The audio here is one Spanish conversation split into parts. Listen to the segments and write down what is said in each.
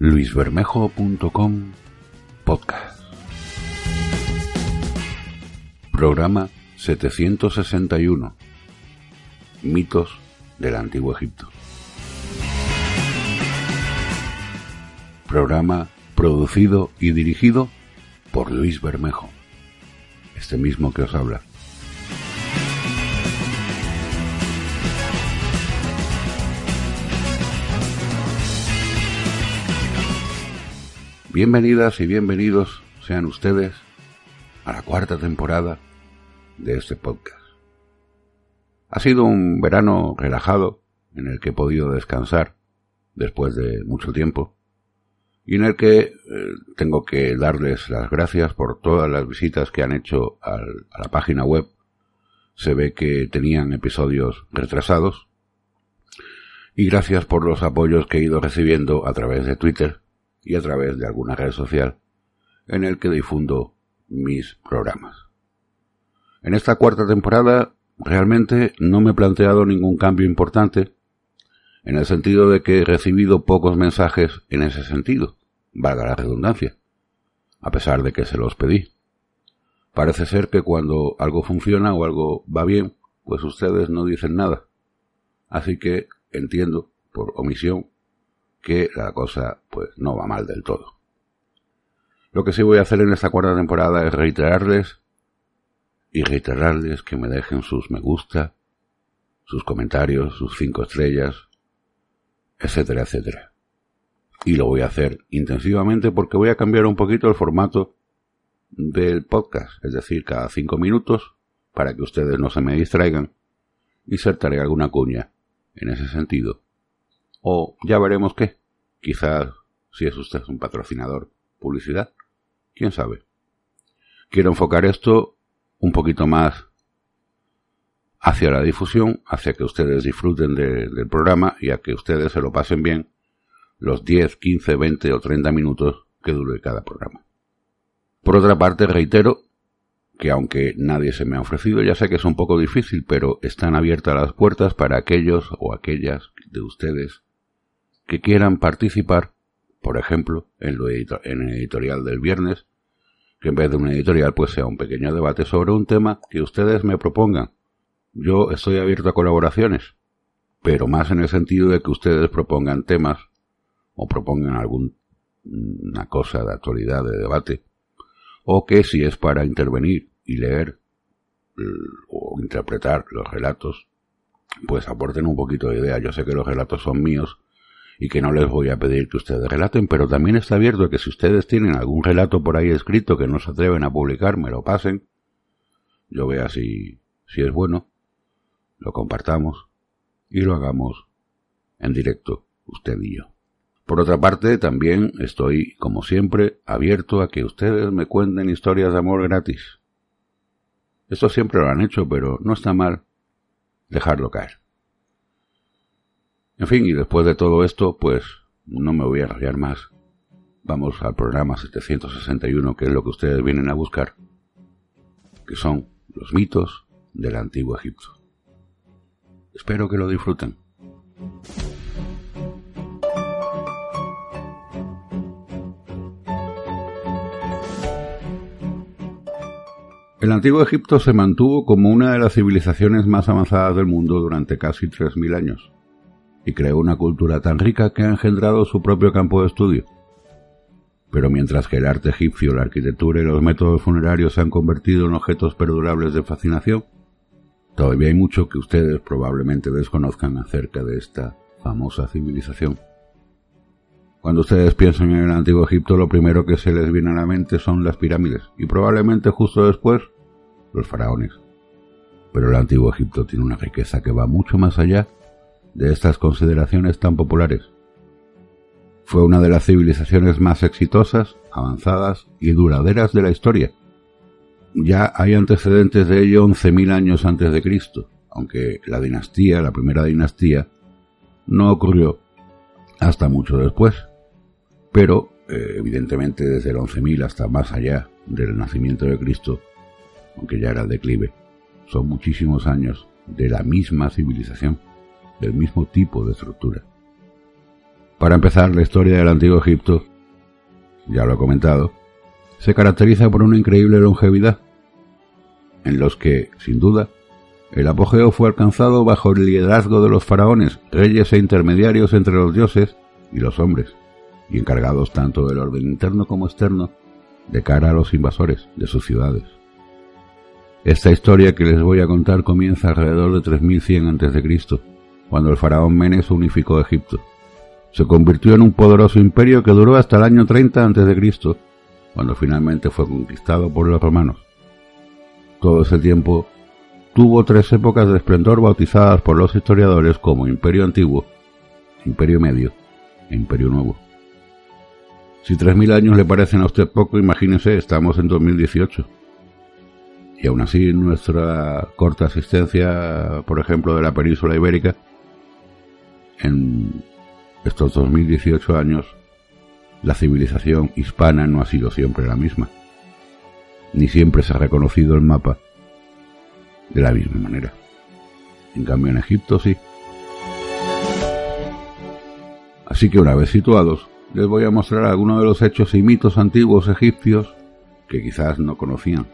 luisbermejo.com Podcast. Programa 761. Mitos del Antiguo Egipto. Programa producido y dirigido por Luis Bermejo, este mismo que os habla. Bienvenidas y bienvenidos sean ustedes a la cuarta temporada de este podcast. Ha sido un verano relajado en el que he podido descansar después de mucho tiempo y en el que tengo que darles las gracias por todas las visitas que han hecho a la página web. Se ve que tenían episodios retrasados y gracias por los apoyos que he ido recibiendo a través de Twitter y a través de alguna red social en el que difundo mis programas. En esta cuarta temporada realmente no me he planteado ningún cambio importante, en el sentido de que he recibido pocos mensajes en ese sentido, valga la redundancia, a pesar de que se los pedí. Parece ser que cuando algo funciona o algo va bien, pues ustedes no dicen nada. Así que entiendo, por omisión, que la cosa pues no va mal del todo. Lo que sí voy a hacer en esta cuarta temporada es reiterarles y reiterarles que me dejen sus me gusta, sus comentarios, sus 5 estrellas, etcétera, etcétera. Y lo voy a hacer intensivamente porque voy a cambiar un poquito el formato del podcast, es decir, cada 5 minutos, para que ustedes no se me distraigan, insertaré alguna cuña en ese sentido. O ya veremos qué, quizás si es usted un patrocinador, publicidad, quién sabe. Quiero enfocar esto un poquito más hacia la difusión, hacia que ustedes disfruten del programa y a que ustedes se lo pasen bien los 10, 15, 20 o 30 minutos que dure cada programa. Por otra parte, reitero que aunque nadie se me ha ofrecido, ya sé que es un poco difícil, pero están abiertas las puertas para aquellos o aquellas de ustedes que quieran participar, por ejemplo, en el editorial del viernes, que en vez de una editorial pues sea un pequeño debate sobre un tema que ustedes me propongan. Yo estoy abierto a colaboraciones, pero más en el sentido de que ustedes propongan temas o propongan alguna cosa de actualidad, de debate, o que si es para intervenir y leer o interpretar los relatos, pues aporten un poquito de idea. Yo sé que los relatos son míos y que no les voy a pedir que ustedes relaten, pero también está abierto que si ustedes tienen algún relato por ahí escrito que no se atreven a publicar, me lo pasen, yo vea si es bueno, lo compartamos y lo hagamos en directo, usted y yo. Por otra parte, también estoy, como siempre, abierto a que ustedes me cuenten historias de amor gratis. Esto siempre lo han hecho, pero no está mal dejarlo caer. En fin, y después de todo esto, pues no me voy a enrollar más. Vamos al programa 761, que es lo que ustedes vienen a buscar, que son los mitos del Antiguo Egipto. Espero que lo disfruten. El Antiguo Egipto se mantuvo como una de las civilizaciones más avanzadas del mundo durante casi 3.000 años. Y creó una cultura tan rica que ha engendrado su propio campo de estudio. Pero mientras que el arte egipcio, la arquitectura y los métodos funerarios se han convertido en objetos perdurables de fascinación, todavía hay mucho que ustedes probablemente desconozcan acerca de esta famosa civilización. Cuando ustedes piensan en el Antiguo Egipto, lo primero que se les viene a la mente son las pirámides, y probablemente justo después, los faraones. Pero el Antiguo Egipto tiene una riqueza que va mucho más allá de estas consideraciones tan populares. Fue una de las civilizaciones más exitosas, avanzadas y duraderas de la historia. Ya hay antecedentes de ello 11.000 años antes de Cristo, aunque la primera dinastía, no ocurrió hasta mucho después, pero evidentemente desde el 11.000 hasta más allá del nacimiento de Cristo, aunque ya era declive, son muchísimos años de la misma civilización, del mismo tipo de estructura. Para empezar, la historia del Antiguo Egipto, ya lo he comentado, se caracteriza por una increíble longevidad, en los que, sin duda, el apogeo fue alcanzado bajo el liderazgo de los faraones, reyes e intermediarios entre los dioses y los hombres, y encargados tanto del orden interno como externo de cara a los invasores de sus ciudades. Esta historia que les voy a contar comienza alrededor de 3100 a.C., cuando el faraón Mehen unificó Egipto. Se convirtió en un poderoso imperio que duró hasta el año 30 a.C., cuando finalmente fue conquistado por los romanos. Todo ese tiempo tuvo tres épocas de esplendor bautizadas por los historiadores como Imperio Antiguo, Imperio Medio e Imperio Nuevo. Si 3000 años le parecen a usted poco, imagínese, estamos en 2018. Y aún así nuestra corta asistencia, por ejemplo, de la península ibérica, en estos 2018 años, la civilización hispana no ha sido siempre la misma, ni siempre se ha reconocido el mapa de la misma manera. En cambio, en Egipto sí. Así que una vez situados, les voy a mostrar algunos de los hechos y mitos antiguos egipcios que quizás no conocían.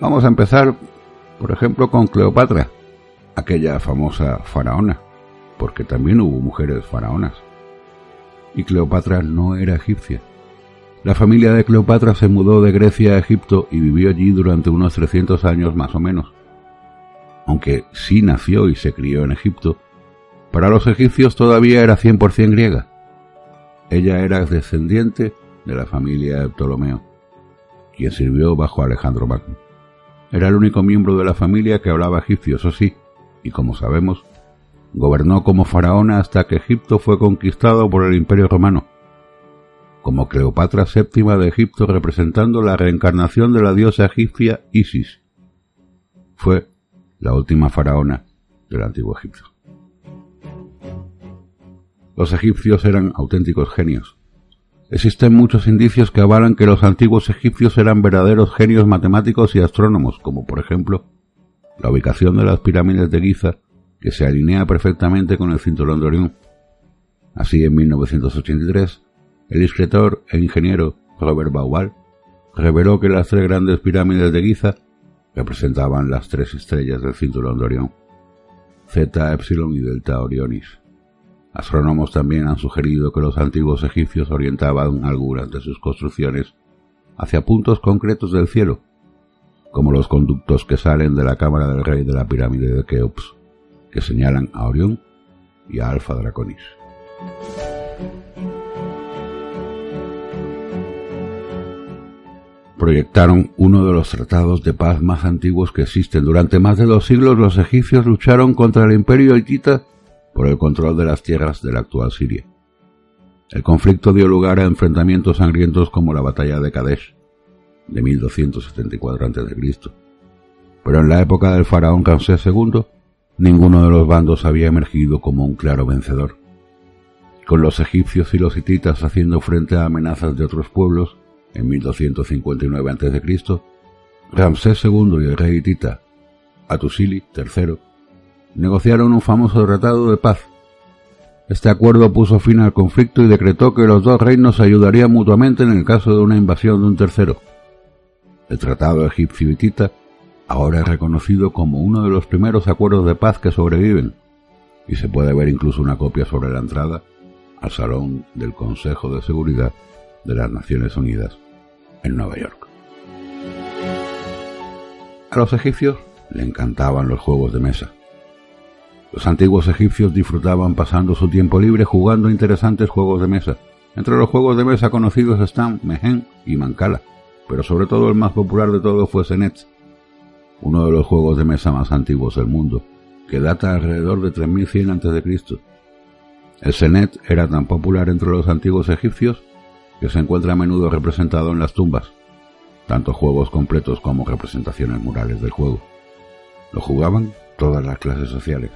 Vamos a empezar, por ejemplo, con Cleopatra, aquella famosa faraona, porque también hubo mujeres faraonas. Y Cleopatra no era egipcia. La familia de Cleopatra se mudó de Grecia a Egipto y vivió allí durante unos 300 años más o menos. Aunque sí nació y se crió en Egipto, para los egipcios todavía era 100% griega. Ella era descendiente de la familia de Ptolomeo, quien sirvió bajo Alejandro Magno. Era el único miembro de la familia que hablaba egipcio, eso sí, y como sabemos, gobernó como faraona hasta que Egipto fue conquistado por el Imperio Romano, como Cleopatra VII de Egipto, representando la reencarnación de la diosa egipcia Isis. Fue la última faraona del Antiguo Egipto. Los egipcios eran auténticos genios. Existen muchos indicios que avalan que los antiguos egipcios eran verdaderos genios matemáticos y astrónomos, como por ejemplo la ubicación de las pirámides de Giza, que se alinea perfectamente con el cinturón de Orión. Así, en 1983, el escritor e ingeniero Robert Bauval reveló que las tres grandes pirámides de Giza representaban las tres estrellas del cinturón de Orión, Zeta, Epsilon y Delta Orionis. Astrónomos también han sugerido que los antiguos egipcios orientaban algunas de sus construcciones hacia puntos concretos del cielo, como los conductos que salen de la cámara del rey de la pirámide de Keops, que señalan a Orión y a Alfa Draconis. Proyectaron uno de los tratados de paz más antiguos que existen. Durante más de 2 siglos los egipcios lucharon contra el imperio hitita por el control de las tierras de la actual Siria. El conflicto dio lugar a enfrentamientos sangrientos como la batalla de Kadesh de 1274 a.C., pero en la época del faraón Ramsés II, ninguno de los bandos había emergido como un claro vencedor. Con los egipcios y los hititas haciendo frente a amenazas de otros pueblos, en 1259 a.C., Ramsés II y el rey hitita Hattusili III negociaron un famoso tratado de paz. Este acuerdo puso fin al conflicto y decretó que los dos reinos se ayudarían mutuamente en el caso de una invasión de un tercero. El tratado egipcio-hitita ahora es reconocido como uno de los primeros acuerdos de paz que sobreviven, y se puede ver incluso una copia sobre la entrada al Salón del Consejo de Seguridad de las Naciones Unidas en Nueva York. A los egipcios le encantaban los juegos de mesa. Los antiguos egipcios disfrutaban pasando su tiempo libre jugando interesantes juegos de mesa. Entre los juegos de mesa conocidos están Mehen y Mancala, pero sobre todo el más popular de todos fue Senet, uno de los juegos de mesa más antiguos del mundo, que data alrededor de 3100 a.C. El Senet era tan popular entre los antiguos egipcios que se encuentra a menudo representado en las tumbas, tanto juegos completos como representaciones murales del juego. Lo jugaban todas las clases sociales.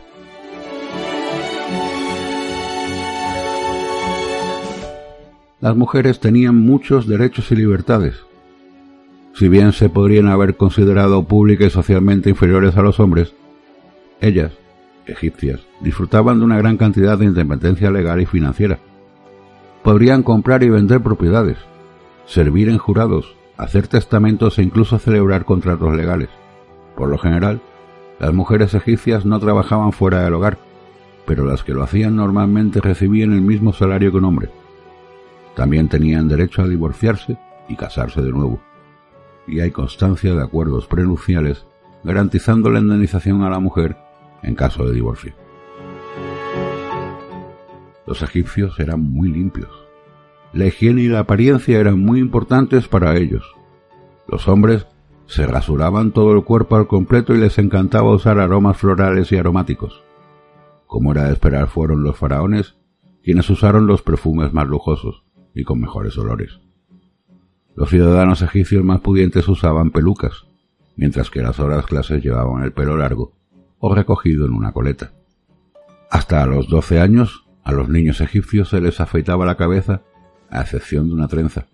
Las mujeres tenían muchos derechos y libertades. Si bien se podrían haber considerado pública y socialmente inferiores a los hombres, ellas, egipcias, disfrutaban de una gran cantidad de independencia legal y financiera. Podrían comprar y vender propiedades, servir en jurados, hacer testamentos e incluso celebrar contratos legales. Por lo general, las mujeres egipcias no trabajaban fuera del hogar, pero las que lo hacían normalmente recibían el mismo salario que un hombre. También tenían derecho a divorciarse y casarse de nuevo, y hay constancia de acuerdos prenupciales garantizando la indemnización a la mujer en caso de divorcio. Los egipcios eran muy limpios. La higiene y la apariencia eran muy importantes para ellos. Los hombres se rasuraban todo el cuerpo al completo y les encantaba usar aromas florales y aromáticos. Como era de esperar, fueron los faraones quienes usaron los perfumes más lujosos y con mejores olores. Los ciudadanos egipcios más pudientes usaban pelucas, mientras que las otras clases llevaban el pelo largo o recogido en una coleta. Hasta a los 12 años, a los niños egipcios se les afeitaba la cabeza, a excepción de una trenza,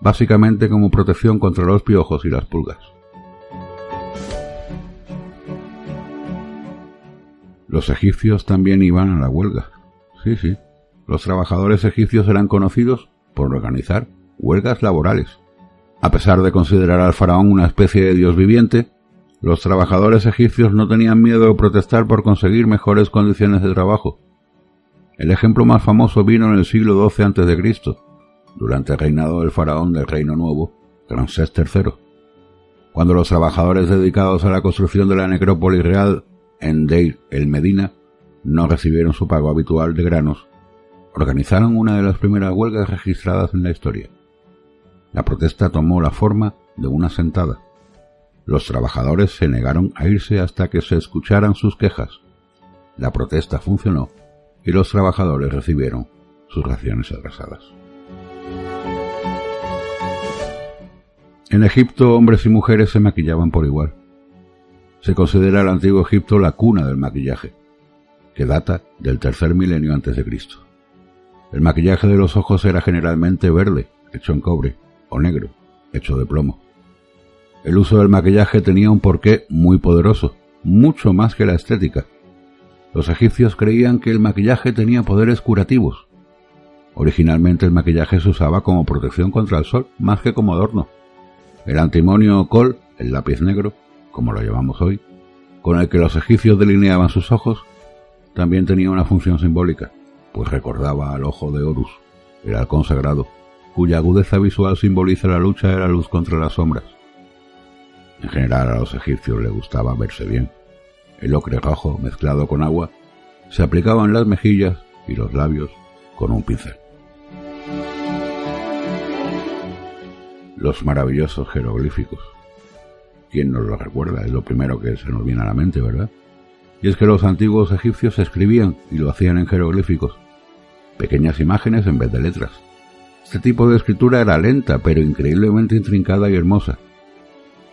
básicamente como protección contra los piojos y las pulgas. Los egipcios también iban a la huelga. Sí, los trabajadores egipcios eran conocidos por organizar huelgas laborales. A pesar de considerar al faraón una especie de dios viviente, los trabajadores egipcios no tenían miedo de protestar por conseguir mejores condiciones de trabajo. El ejemplo más famoso vino en el siglo XII a.C., durante el reinado del faraón del Reino Nuevo, Ramsés III, cuando los trabajadores dedicados a la construcción de la necrópolis real en Deir el Medina no recibieron su pago habitual de granos, organizaron una de las primeras huelgas registradas en la historia. La protesta tomó la forma de una sentada. Los trabajadores se negaron a irse hasta que se escucharan sus quejas. La protesta funcionó y los trabajadores recibieron sus raciones atrasadas. En Egipto, hombres y mujeres se maquillaban por igual. Se considera el Antiguo Egipto la cuna del maquillaje, que data del tercer milenio antes de Cristo. El maquillaje de los ojos era generalmente verde, hecho en cobre, o negro, hecho de plomo. El uso del maquillaje tenía un porqué muy poderoso, mucho más que la estética. Los egipcios creían que el maquillaje tenía poderes curativos. Originalmente el maquillaje se usaba como protección contra el sol, más que como adorno. El antimonio o col, el lápiz negro, como lo llamamos hoy, con el que los egipcios delineaban sus ojos, también tenía una función simbólica, pues recordaba al ojo de Horus, el halcón sagrado, cuya agudeza visual simboliza la lucha de la luz contra las sombras. En general, a los egipcios les gustaba verse bien. El ocre rojo, mezclado con agua, se aplicaba en las mejillas y los labios con un pincel. Los maravillosos jeroglíficos. ¿Quién nos lo recuerda? Es lo primero que se nos viene a la mente, ¿verdad? Y es que los antiguos egipcios escribían y lo hacían en jeroglíficos, pequeñas imágenes en vez de letras. Este tipo de escritura era lenta, pero increíblemente intrincada y hermosa.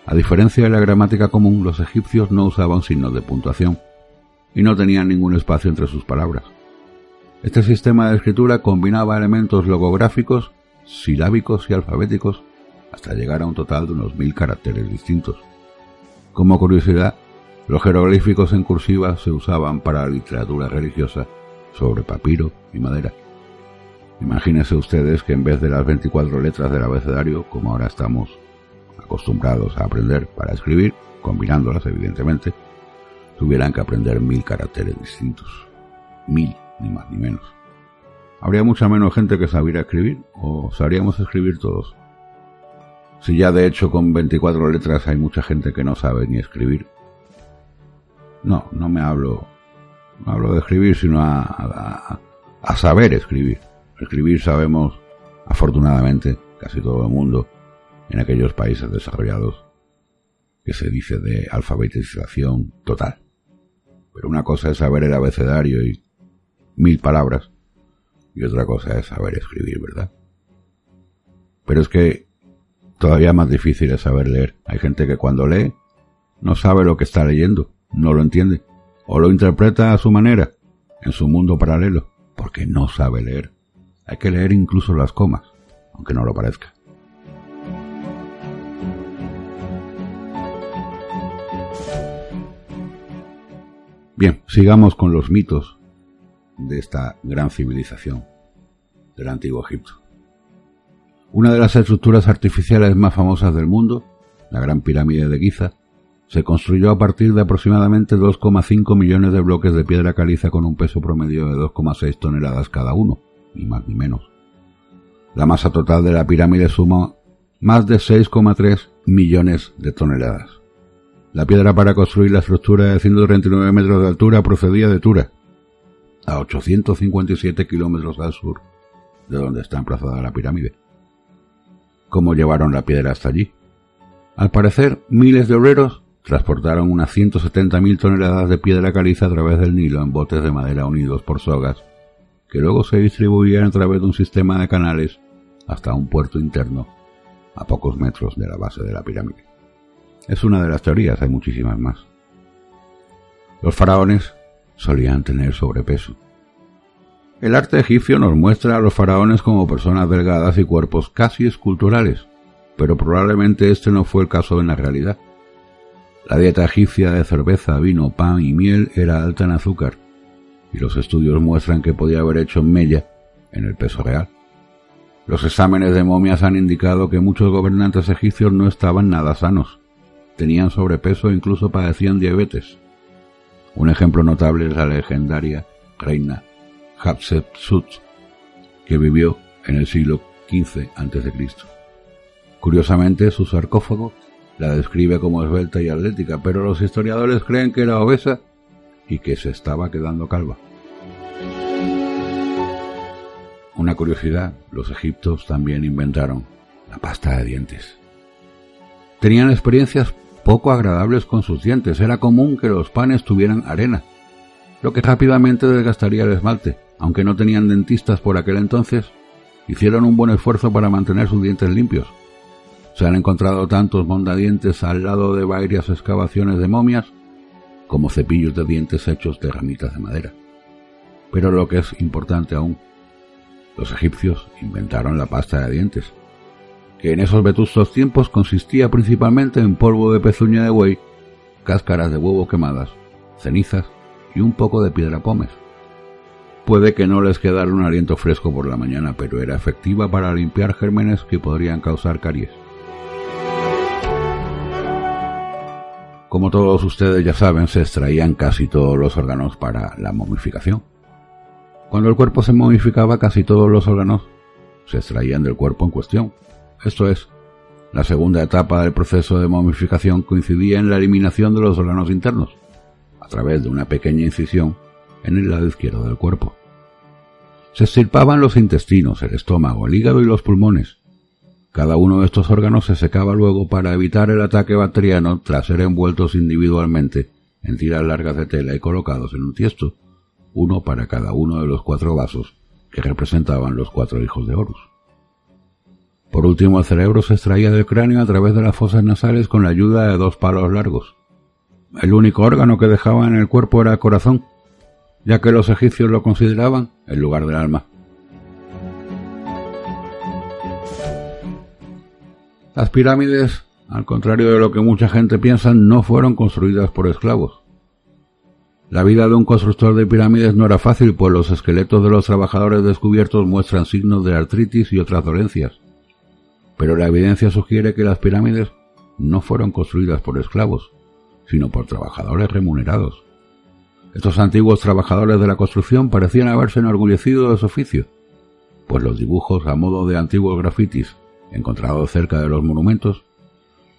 A diferencia de la gramática común, los egipcios no usaban signos de puntuación y no tenían ningún espacio entre sus palabras. Este sistema de escritura combinaba elementos logográficos, silábicos y alfabéticos hasta llegar a un total de unos 1000 caracteres distintos. Como curiosidad, los jeroglíficos en cursiva se usaban para la literatura religiosa sobre papiro y madera. Imagínense ustedes que en vez de las 24 letras del abecedario, como ahora estamos acostumbrados a aprender para escribir, combinándolas evidentemente, tuvieran que aprender 1000 caracteres distintos. 1000, ni más ni menos. Habría mucha menos gente que sabiera escribir, o sabríamos escribir todos. Si ya de hecho con 24 letras hay mucha gente que no sabe ni escribir. No hablo de escribir, sino a saber escribir. Escribir sabemos, afortunadamente, casi todo el mundo, en aquellos países desarrollados que se dice de alfabetización total. Pero una cosa es saber el abecedario y 1000 palabras, y otra cosa es saber escribir, ¿verdad? Pero es que todavía más difícil es saber leer. Hay gente que cuando lee no sabe lo que está leyendo, no lo entiende, o lo interpreta a su manera, en su mundo paralelo, porque no sabe leer. Hay que leer incluso las comas, aunque no lo parezca. Bien, sigamos con los mitos de esta gran civilización del Antiguo Egipto. Una de las estructuras artificiales más famosas del mundo, la Gran Pirámide de Giza, se construyó a partir de aproximadamente 2,5 millones de bloques de piedra caliza con un peso promedio de 2,6 toneladas cada uno, ni más ni menos. La masa total de la pirámide suma más de 6,3 millones de toneladas. La piedra para construir la estructura de 139 metros de altura procedía de Tura, a 857 kilómetros al sur de donde está emplazada la pirámide. ¿Cómo llevaron la piedra hasta allí? Al parecer, miles de obreros transportaron unas 170.000 toneladas de piedra caliza a través del Nilo en botes de madera unidos por sogas, que luego se distribuían a través de un sistema de canales hasta un puerto interno a pocos metros de la base de la pirámide. Es una de las teorías, hay muchísimas más. Los faraones solían tener sobrepeso. El arte egipcio nos muestra a los faraones como personas delgadas y cuerpos casi esculturales, pero probablemente este no fue el caso en la realidad. La dieta egipcia de cerveza, vino, pan y miel era alta en azúcar, y los estudios muestran que podía haber hecho mella en el peso real. Los exámenes de momias han indicado que muchos gobernantes egipcios no estaban nada sanos. Tenían sobrepeso e incluso padecían diabetes. Un ejemplo notable es la legendaria reina Hatshepsut, que vivió en el siglo XV a.C. Curiosamente, su sarcófago la describe como esbelta y atlética, pero los historiadores creen que era obesa y que se estaba quedando calva. Una curiosidad, los egipcios también inventaron la pasta de dientes. Tenían experiencias poco agradables con sus dientes. Era común que los panes tuvieran arena, lo que rápidamente desgastaría el esmalte. Aunque no tenían dentistas por aquel entonces, hicieron un buen esfuerzo para mantener sus dientes limpios. Se han encontrado tantos mondadientes al lado de varias excavaciones de momias como cepillos de dientes hechos de ramitas de madera. Pero lo que es importante aún, los egipcios inventaron la pasta de dientes, que en esos vetustos tiempos consistía principalmente en polvo de pezuña de buey, cáscaras de huevo quemadas, cenizas y un poco de piedra pómez. Puede que no les quedara un aliento fresco por la mañana, pero era efectiva para limpiar gérmenes que podrían causar caries. Como todos ustedes ya saben, se extraían casi todos los órganos para la momificación. Cuando el cuerpo se momificaba, casi todos los órganos se extraían del cuerpo en cuestión. Esto es, la segunda etapa del proceso de momificación coincidía en la eliminación de los órganos internos, a través de una pequeña incisión en el lado izquierdo del cuerpo. Se extirpaban los intestinos, el estómago, el hígado y los pulmones. Cada uno de estos órganos se secaba luego para evitar el ataque bacteriano tras ser envueltos individualmente en tiras largas de tela y colocados en un tiesto, uno para cada uno de los 4 vasos que representaban los 4 hijos de Horus. Por último, el cerebro se extraía del cráneo a través de las fosas nasales con la ayuda de 2 palos largos. El único órgano que dejaba en el cuerpo era el corazón, ya que los egipcios lo consideraban el lugar del alma. Las pirámides, al contrario de lo que mucha gente piensa, no fueron construidas por esclavos. La vida de un constructor de pirámides no era fácil, pues los esqueletos de los trabajadores descubiertos muestran signos de artritis y otras dolencias. Pero la evidencia sugiere que las pirámides no fueron construidas por esclavos, sino por trabajadores remunerados. Estos antiguos trabajadores de la construcción parecían haberse enorgullecido de su oficio, pues los dibujos a modo de antiguos grafitis encontrados cerca de los monumentos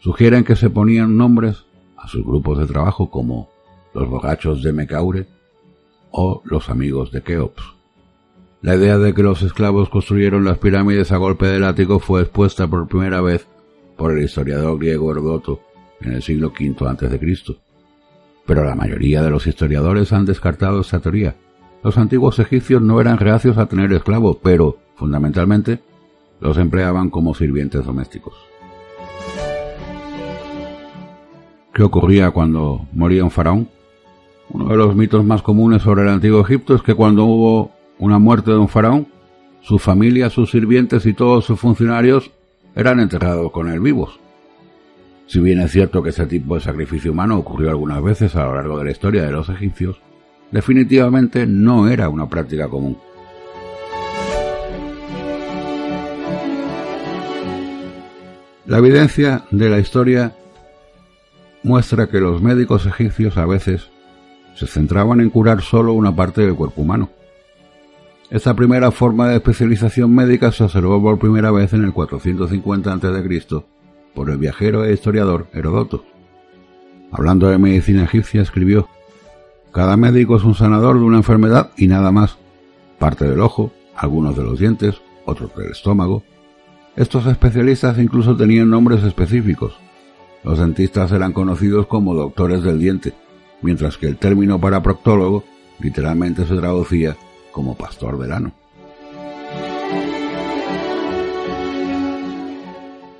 sugieren que se ponían nombres a sus grupos de trabajo, como los borrachos de Mecaure o los amigos de Keops. La idea de que los esclavos construyeron las pirámides a golpe de látigo fue expuesta por primera vez por el historiador griego Heródoto en el siglo V a.C., pero la mayoría de los historiadores han descartado esta teoría. Los antiguos egipcios no eran reacios a tener esclavos, pero, fundamentalmente, los empleaban como sirvientes domésticos. ¿Qué ocurría cuando moría un faraón? Uno de los mitos más comunes sobre el Antiguo Egipto es que cuando hubo una muerte de un faraón, su familia, sus sirvientes y todos sus funcionarios eran enterrados con él vivos. Si bien es cierto que este tipo de sacrificio humano ocurrió algunas veces a lo largo de la historia de los egipcios, definitivamente no era una práctica común. La evidencia de la historia muestra que los médicos egipcios a veces se centraban en curar solo una parte del cuerpo humano. Esta primera forma de especialización médica se observó por primera vez en el 450 a.C. por el viajero e historiador Heródoto. Hablando de medicina egipcia, escribió: cada médico es un sanador de una enfermedad y nada más, parte del ojo, algunos de los dientes, otros del estómago. Estos especialistas incluso tenían nombres específicos. Los dentistas eran conocidos como doctores del diente, mientras que el término para proctólogo literalmente se traducía como pastor del ano.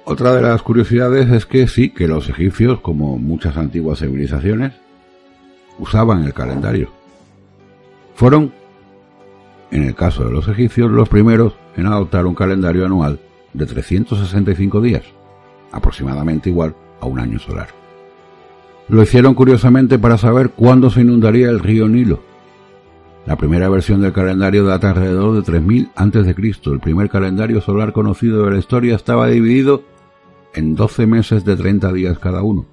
Otra de las curiosidades es que sí, que los egipcios, como muchas antiguas civilizaciones, usaban el calendario. Fueron, en el caso de los egipcios, los primeros en adoptar un calendario anual de 365 días, aproximadamente igual a un año solar. Lo hicieron curiosamente para saber cuándo se inundaría el río Nilo. La primera versión del calendario data alrededor de 3000 a.C. El primer calendario solar conocido de la historia estaba dividido en 12 meses de 30 días cada uno,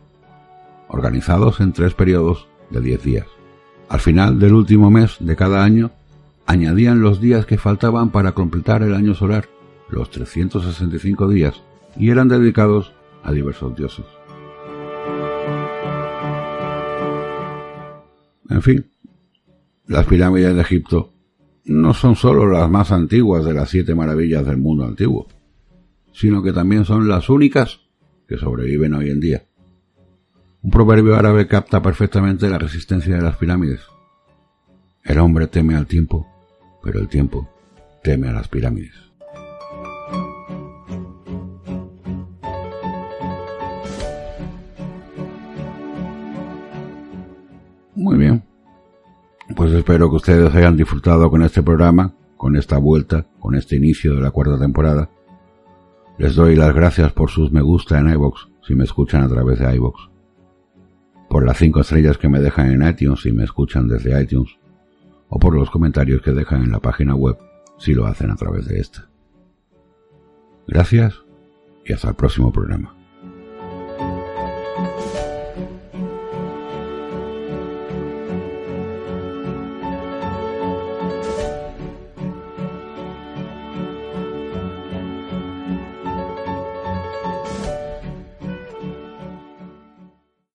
organizados en 3 periodos de 10 días. Al final del último mes de cada año, añadían los días que faltaban para completar el año solar, los 365 días, y eran dedicados a diversos dioses. En fin, las pirámides de Egipto no son solo las más antiguas de las 7 maravillas del mundo antiguo, sino que también son las únicas que sobreviven hoy en día. Un proverbio árabe capta perfectamente la resistencia de las pirámides: el hombre teme al tiempo, pero el tiempo teme a las pirámides. Muy bien, pues espero que ustedes hayan disfrutado con este programa, con esta vuelta, con este inicio de la 4ª temporada. Les doy las gracias por sus me gusta en iVoox, si me escuchan a través de iVoox, por las 5 estrellas que me dejan en iTunes si me escuchan desde iTunes, o por los comentarios que dejan en la página web si lo hacen a través de esta. Gracias y hasta el próximo programa.